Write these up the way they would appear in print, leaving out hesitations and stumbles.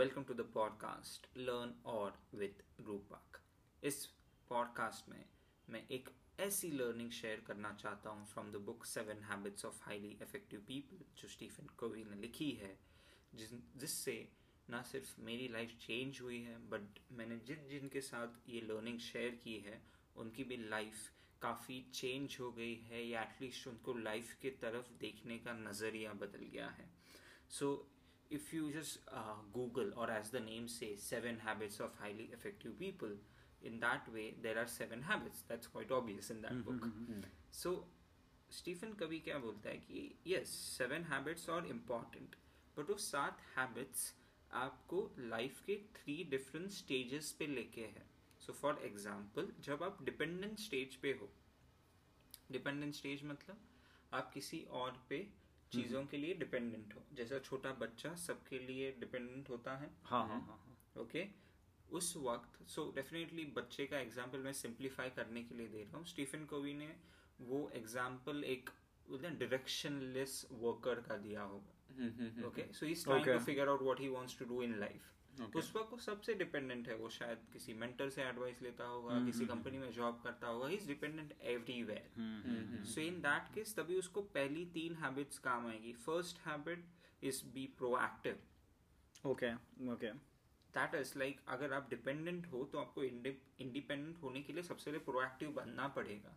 Welcome to the podcast learn और with Rupak. इस podcast में मैं एक ऐसी लर्निंग शेयर करना चाहता हूँ from the book 7 Habits of Highly Effective People जो स्टीफन कोवी ने लिखी है, जिससे ना सिर्फ मेरी लाइफ चेंज हुई है बट मैंने जिनके साथ ये लर्निंग शेयर की है उनकी भी लाइफ काफ़ी चेंज हो गई है या एटलीस्ट उनको लाइफ के तरफ देखने का नज़रिया बदल गया है। सो if you just Google, or as the name says, 7 Habits of Highly Effective People, in that way there are 7 habits. That's quite obvious in that book. So Stephen Covey क्या बोलता है कि yes, 7 habits are important, but वो 7 habits आपको life के 3 different stages पे लेके है। So for example, जब आप dependent stage पे हो, dependent stage मतलब आप किसी और पे चीजों के लिए डिपेंडेंट हो, जैसा छोटा बच्चा सबके लिए डिपेंडेंट होता है। हाँ हाँ हाँ ओके, उस वक्त सो डेफिनेटली बच्चे का एग्जाम्पल मैं सिंप्लीफाई करने के लिए दे रहा हूँ। स्टीफन कोवी ने वो एग्जाम्पल एक डायरेक्शनलेस वर्कर का दिया होगा। Okay, so he is trying to figure out what he wants to do in life. उस वक्त वो सबसे डिपेंडेंट है, वो शायद किसी मेंटर से एडवाइस लेता होगा, किसी कंपनी में जॉब करता होगा, he is dependent everywhere. So in that case तभी उसको पहली 3 habits काम आएगी। First habit is be proactive. Okay okay, that is like अगर आप डिपेंडेंट हो तो आपको इंडिपेंडेंट होने के लिए सबसे पहले प्रोएक्टिव बनना पड़ेगा।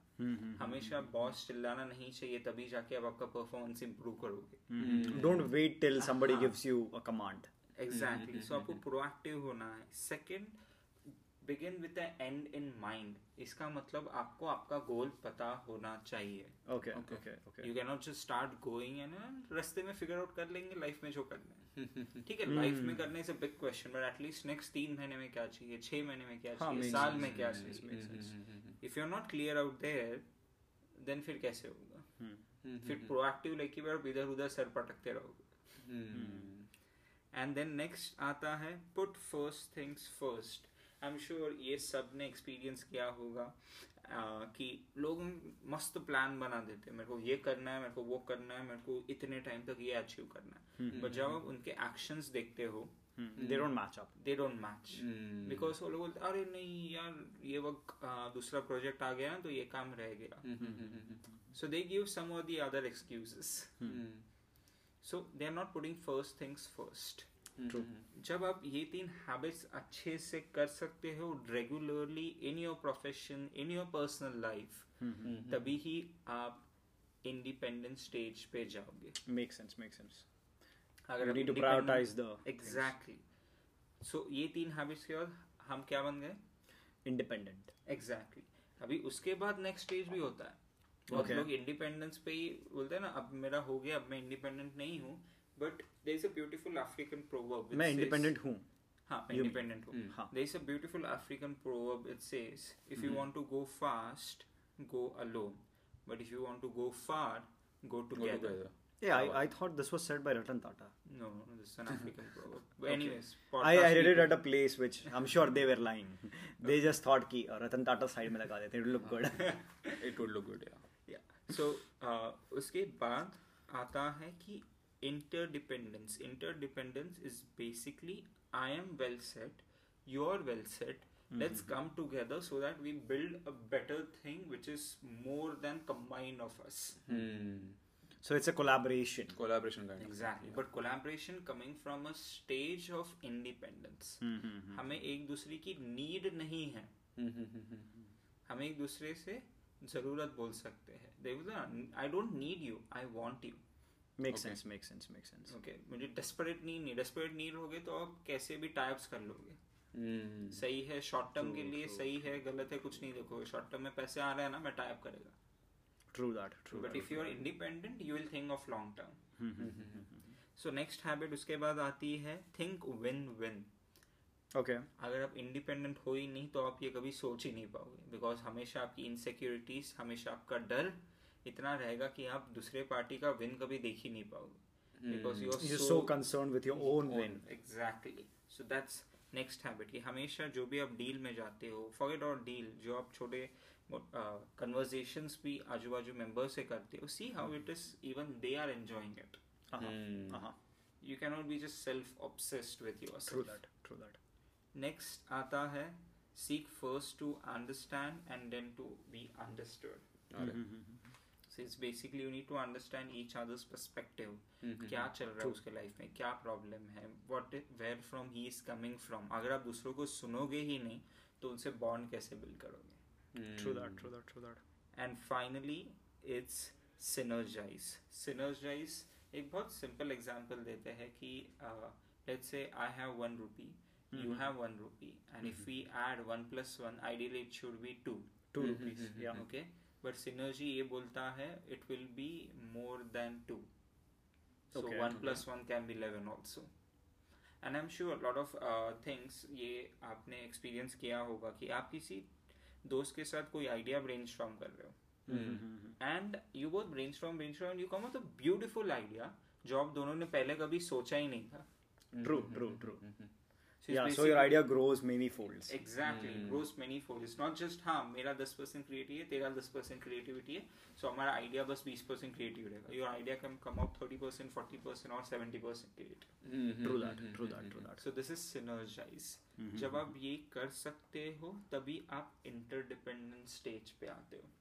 हमेशा बॉस चिल्लाना नहीं चाहिए, तभी जाके आप आपका परफॉर्मेंस इंप्रूव करोगे। Don't wait till somebody gives you a command. Exactly. So आपको प्रोएक्टिव होना है। Second, begin with the end in mind. इसका मतलब आपको आपका गोल पता होना चाहिए। Okay, okay, okay. You cannot just start going and रास्ते में figure out कर लेंगे लाइफ में जो करना है। ठीक है, लाइफ में करने is a big question, but at least next 3 महीने में क्या चाहिए, 6 महीने में क्या चाहिए, साल में क्या चाहिए। If you're not clear out there, then फिर कैसे होगा? फिर प्रोएक्टिव लेके आप इधर उधर सर पटकते रहोगे। And then next आता है put first things first. I'm sure ये सब ने experience किया होगा कि लोग मस्त प्लान बना देते हैं, मेरे को ये करना है, मेरे को वो करना है, मेरे को इतने टाइम तक ये अचीव करना है, बट जब आप उनके actions देखते हो they don't match up because वो लोग बोलते अरे नहीं यार ये वक्त दूसरा प्रोजेक्ट आ गया ना तो ये काम रह गया। So they give some or the other excuses. So they are not putting first things first. True. जब आप ये 3 habits अच्छे से कर सकते हो regularly in your profession in your personal life, तभी ही आप इंडिपेंडेंट स्टेज पे जाओगे। Makes sense. अगर you need to prioritize the exactly. So ये 3 habits के बाद हम क्या बन गए? Independent. Exactly. अभी उसके बाद नेक्स्ट स्टेज भी होता है। बहुत लोग इंडिपेंडेंस पे ही बोलते हैं ना अब मेरा हो गया, अब मैं इंडिपेंडेंट नहीं हूँ, but there is a beautiful African proverb, मैं इंडिपेंडेंट हूँ। हाँ, मैं इंडिपेंडेंट हूँ। There is a beautiful African proverb, it says if you want to go fast go alone, but if you want to go far go together. Yeah, I thought this was said by Ratan Tata. No, this is an African proverb. Okay. Anyways, I read it at a place which I'm sure they were lying. They just thought ki Ratan Tata side mein laga dete, it would look good. It would look good, yeah. So उसके बाद आता है कि interdependence. Interdependence is basically I am well set, you are well set. Let's come together so that we build a better thing which is more than combined of us. So it's a collaboration kind of exactly thing. But collaboration coming from a stage of independence. हमें एक दूसरे की need नहीं है, हमें एक दूसरे से जरूरत बोल सकते हैं। I don't need you, I want you. Makes sense. Okay, मुझे desperate need होगे तो आप कैसे भी types कर लोगे। सही है short term के लिए, सही है गलत है कुछ नहीं देखोगे। Short term में पैसे आ रहे हैं ना, मैं type करेगा। True. But if you are independent, you will think of long term. So next habit उसके बाद आती है think win-win. Okay. अगर आप independent हो ही नहीं तो आप ये कभी सोच ही नहीं पाओगे, because हमेशा आपकी insecurities, हमेशा आपका डर इतना रहेगा कि आप दूसरे पार्टी का win कभी देख ही नहीं पाओगे, because you're so concerned with your own win. Exactly. So that's next habit कि हमेशा जो भी आप deal में जाते हो, forget all deal, जो आप छोटे कन्वर्सेशंस भी आजू बाजू मेंबर से करते हो, see how it is even they are enjoying it. You cannot be just self-obsessed with yourself. True that. True that. Next आता है seek first to understand and then to be understood. So it's basically you need to understand each other's perspective. क्या चल रहा है उसके life में, क्या problem है, what where from he is coming from. अगर आप दूसरों को सुनोगे ही नहीं तो उनसे बॉन्ड कैसे बिल्ड करोगे. True that. True that. True that. And finally it's synergize. Synergize एक बहुत सिंपल एग्जांपल देते हैं कि let's say I have 1 rupee, you have 1 rupee, and if we add 1 plus 1, ideally it should be 2 rupees. Yeah. Okay. But synergy ये बोलता है it will be more than 2. So okay, 1 plus 1 can be 11 also. And I'm sure a lot of things ये आपने experience किया होगा कि आप किसी दोस्त के साथ कोई idea brainstorm कर रहे हो. And you both brainstorm and you come up with a beautiful idea जो आप दोनों ने पहले कभी सोचा ही नहीं था. True, true, true. So yeah, so your idea grows many folds. Exactly, grows many folds. It's not just हाँ मेरा 10% creativity है, तेरा 10% creativity है, so हमारा idea बस 20% creative रहेगा. Your idea can come out 30%, 40% और 70% creative. True that, true that, true that. So this is synergize. जब आप ये कर सकते हो तभी आप interdependent stage पे आते हो.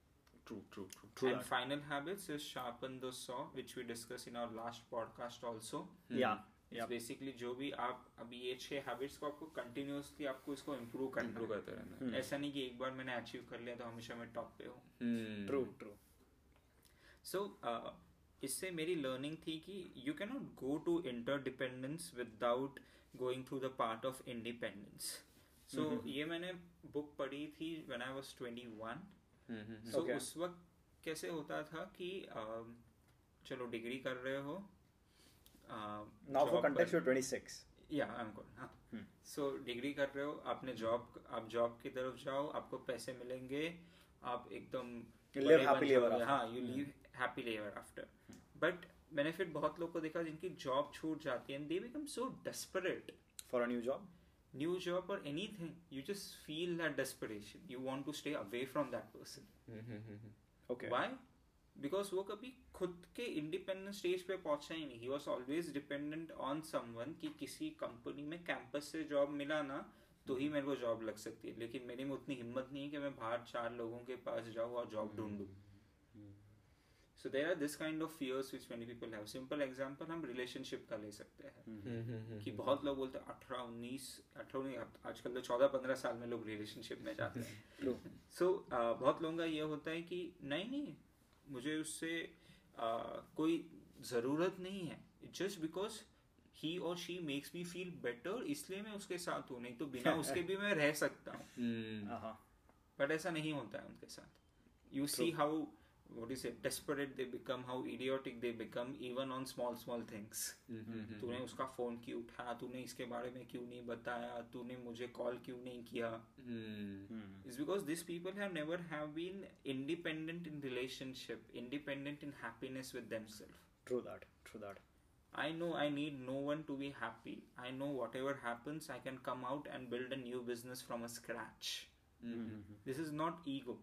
True, true, true, true. And that. Final habits is sharpen the saw, which we discussed in our last podcast also. Yeah. It's basically जो भी आप अभी ये 6 habits को आपको continuously आपको इसको improve करते रहना है. ऐसा नहीं कि एक बार मैंने achieve कर लिया तो हमेशा मैं top पे हूँ. True, true. So इससे मेरी learning थी कि you cannot go to interdependence without going through the part of independence. So ये मैंने book पढ़ी थी when I was 21. So उस वक्त कैसे होता था कि चलो डिग्री कर रहे हो. Now for context you're 26. Yeah, I'm good. हाँ. So डिग्री कर रहे हो, आपने जॉब, आप जॉब की तरफ जाओ, आपको पैसे मिलेंगे, आप एकदम live happily ever after. हाँ, you live happily ever after. But मैंने फिर बहुत लोग को देखा जिनकी जॉब छूट जाती है and they become so desperate for a new job. New job or anything, you just feel that desperation. You want to stay away from that person. Okay. Why? Because वो कभी खुद के independent stage पे पहुँचा ही नहीं. He was always dependent on someone कि किसी company में कैंपस से जॉब मिला ना तो ही मेरे को जॉब लग सकती है. लेकिन मेरे में उतनी हिम्मत नहीं है कि मैं बाहर 4 लोगों के पास जाऊँ और जॉब ढूंढूँ. So there are this kind of fears which many people have. Simple example हम relationship का ले सकते हैं कि बहुत लोग बोलते हैं 18-19 आजकल तो 14-15 साल में लोग relationship में जाते हैं. So बहुत लोगों का ये होता है कि नहीं नहीं मुझे उससे कोई ज़रूरत नहीं है, just because he or she makes me feel better इसलिए मैं उसके साथ हूँ, नहीं तो बिना उसके भी मैं रह सकता हूँ. But ऐसा नहीं होता है उनके साथ. You see how what do you say, desperate they become, how idiotic they become even on small things. तूने उसका फोन क्यों उठाया, तूने इसके बारे में क्यों नहीं बताया, तूने मुझे कॉल क्यों नहीं किया. It's because these people have never have been independent in relationship, independent in happiness with themselves. True that, true that. I know I need no one to be happy. I know whatever happens I can come out and build a new business from a scratch. This is not ego.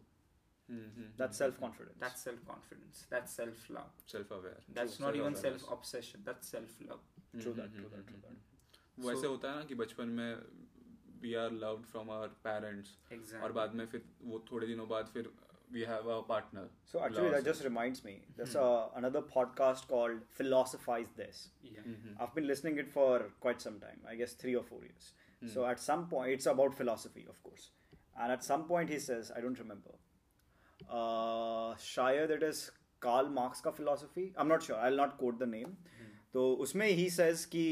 That's self-confidence. That's self-confidence. That's self-love. Self-aware. That's true. Not even self-obsession. That's self-love. True that. True that. True that. वो ऐसे होता है ना कि बचपन में we are loved from our parents. Exactly. और बाद में फिर वो थोड़े दिनों बाद फिर we have a partner. So actually that just reminds me. There's another podcast called Philosophize This. Yeah. I've been listening it for quite some time. I guess 3 or 4 years. So at some point it's about philosophy, of course. And at some point he says, I don't remember. शायद it is Karl Marx का philosophy, I am not sure, I will not quote the name. तो उसमें ही says कि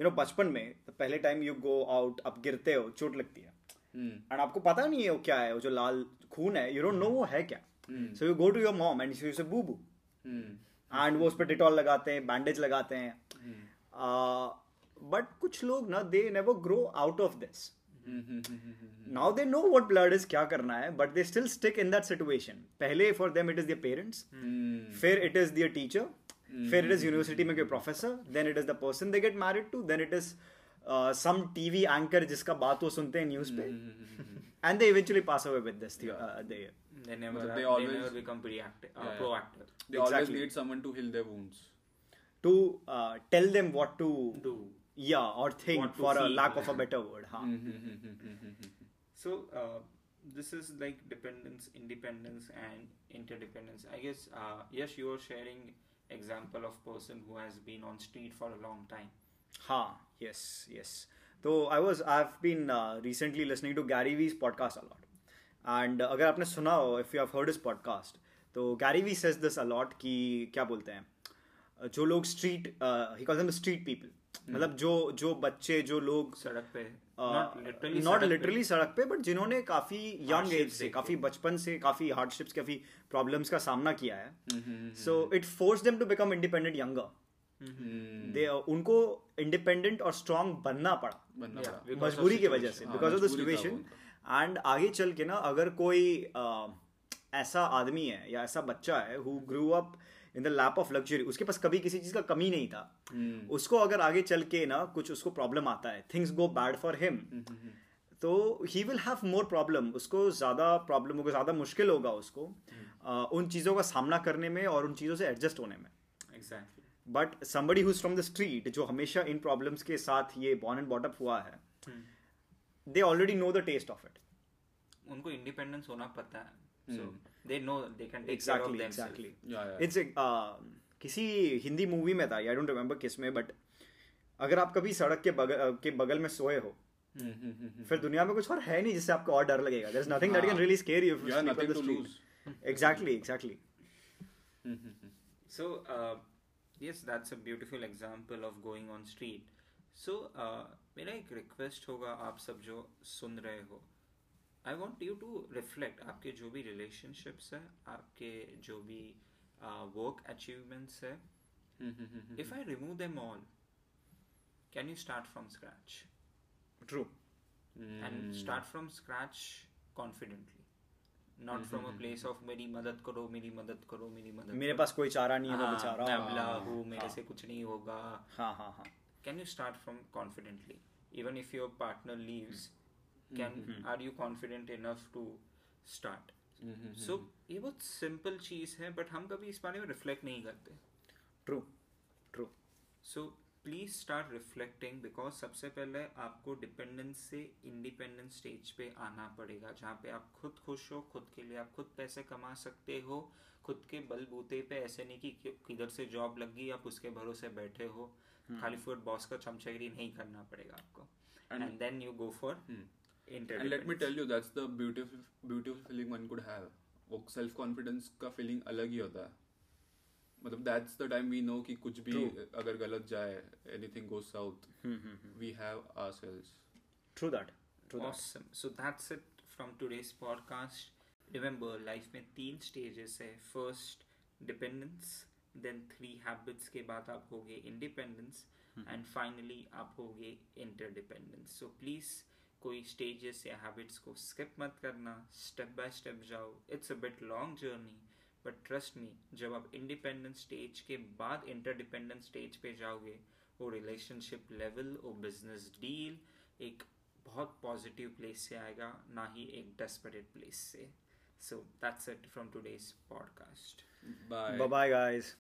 you know बचपन में पहले time you go out, आप गिरते हो, चोट लगती है एंड आपको पता नहीं है वो क्या है, वो जो लाल खून है, यू डोंट नो वो है क्या. So you go to your mom and you say boo बू एंड वो उस पर डिटॉल लगाते हैं, बैंडेज लगाते हैं. बट कुछ लोग ना they never grow out of this. Now they know what blood is, क्या करना है, but they still stick in that situation. पहले for them it is their parents, फिर it is their teacher, फिर it is university में कोई professor, then it is the person they get married to, then it is some TV anchor जिसका बात वो सुनते हैं news पे, and they eventually pass away with this. They never become proactive. They always need someone to heal their wounds. to tell them what to do. Yeah, or think, for a lack of a better word. Huh? So this is like dependence, independence and interdependence. I guess, yes, you are sharing example of person who has been on street for a long time. Ha, yes, yes. So I've been recently listening to Gary Vee's podcast a lot. And अगर आपने सुना हो, if you have heard his podcast, तो Gary Vee says this a lot कि क्या बोलते हैं, जो लोग street, he calls them street people. मतलब जो बच्चे, जो लोग सड़क पे, not literally सड़क पे, but जिन्होंने काफी young age से, काफी बचपन से काफी hardships, काफी problems का सामना किया है. So it forced them to become independent younger. उनको इंडिपेंडेंट और स्ट्रांग बनना पड़ा मजबूरी की वजह से, because of the situation. And आगे चल के ना, अगर कोई ऐसा आदमी है या ऐसा बच्चा है who grew up in the lap of luxury, उसके पास कभी किसी चीज का कमी नहीं था, उसको अगर आगे चल के ना कुछ उसको प्रॉब्लम आता है, things go bad for him, तो he will have more problem. उसको ज़्यादा प्रॉब्लम होगा, ज़्यादा मुश्किल होगा उसको उन चीज़ों का सामना करने में और उन चीज़ों से एडजस्ट होने में. Exactly. But somebody who's from the street, जो हमेशा इन प्रॉब्लम्स के साथ ये born and brought up हुआ है, they already know the taste of it. उनको इंडिपेंडेंस होना पता है, so they know they can take care of themselves. Exactly. Yeah, yeah. It's किसी हिंदी मूवी में था, I don't remember किस में, but अगर आप कभी सड़क के बगल में सोए हो, फिर दुनिया में कुछ और है नहीं जिससे आपको और डर लगेगा. There's nothing that can really scare you if you sleep on the street. Exactly, exactly. So yes, that's a beautiful example of going on street. So, मेरा एक request होगा आप सब जो सुन रहे हो, I want you to reflect आपके जो भी relationships है, आपके जो भी work achievements है. If I remove them all, can you start from scratch? True. And start from scratch confidently. Not from a place of मेरी मदद करो, मेरे पास कोई चारा नहीं है, मैं बेचारा हूँ, मैं अबला हूँ, मेरे से कुछ नहीं होगा. हाँ. Can you start from confidently? Even if your partner leaves, are you confident enough to start? So ये बहुत simple चीज है, but हम कभी इस बारे में reflect नहीं करते. True, true. So please start reflecting, because सबसे पहले आपको डिपेंडेंस से इंडिपेंडेंस स्टेज पे आना पड़ेगा, जहाँ पे आप खुद खुश हो, खुद के लिए आप खुद पैसे कमा सकते हो, खुद के बलबूते पे. ऐसे नहीं कि किधर से जॉब लग गई, आप उसके भरोसे बैठे हो. खाली फुट बॉस का चमचागिरी नहीं करना पड़ेगा आपको. And then you go for interview. Let me tell you, that's the beautiful feeling one could have. वो सेल्फ कॉन्फिडेंस का फीलिंग अलग ही होता है. मतलब that's the time we know कि कुछ भी अगर गलत जाए, anything goes south, we have ourselves. True that. True. Awesome. That. So that's it from today's podcast. Remember, life में 3 stages है. First dependence, then 3 habits के बाद आप होगे independence, and finally आप होगे interdependence. So please कोई stages या habits को skip मत करना, step by step जाओ. It's a bit long journey. But trust me, जब आप इंडिपेंडेंट स्टेज के बाद इंटरडिपेंडेंट स्टेज पे जाओगे, वो रिलेशनशिप लेवल, वो बिजनेस डील एक बहुत पॉजिटिव प्लेस से आएगा, ना ही एक डेस्परेट प्लेस से. So that's it from today's podcast. Bye bye guys.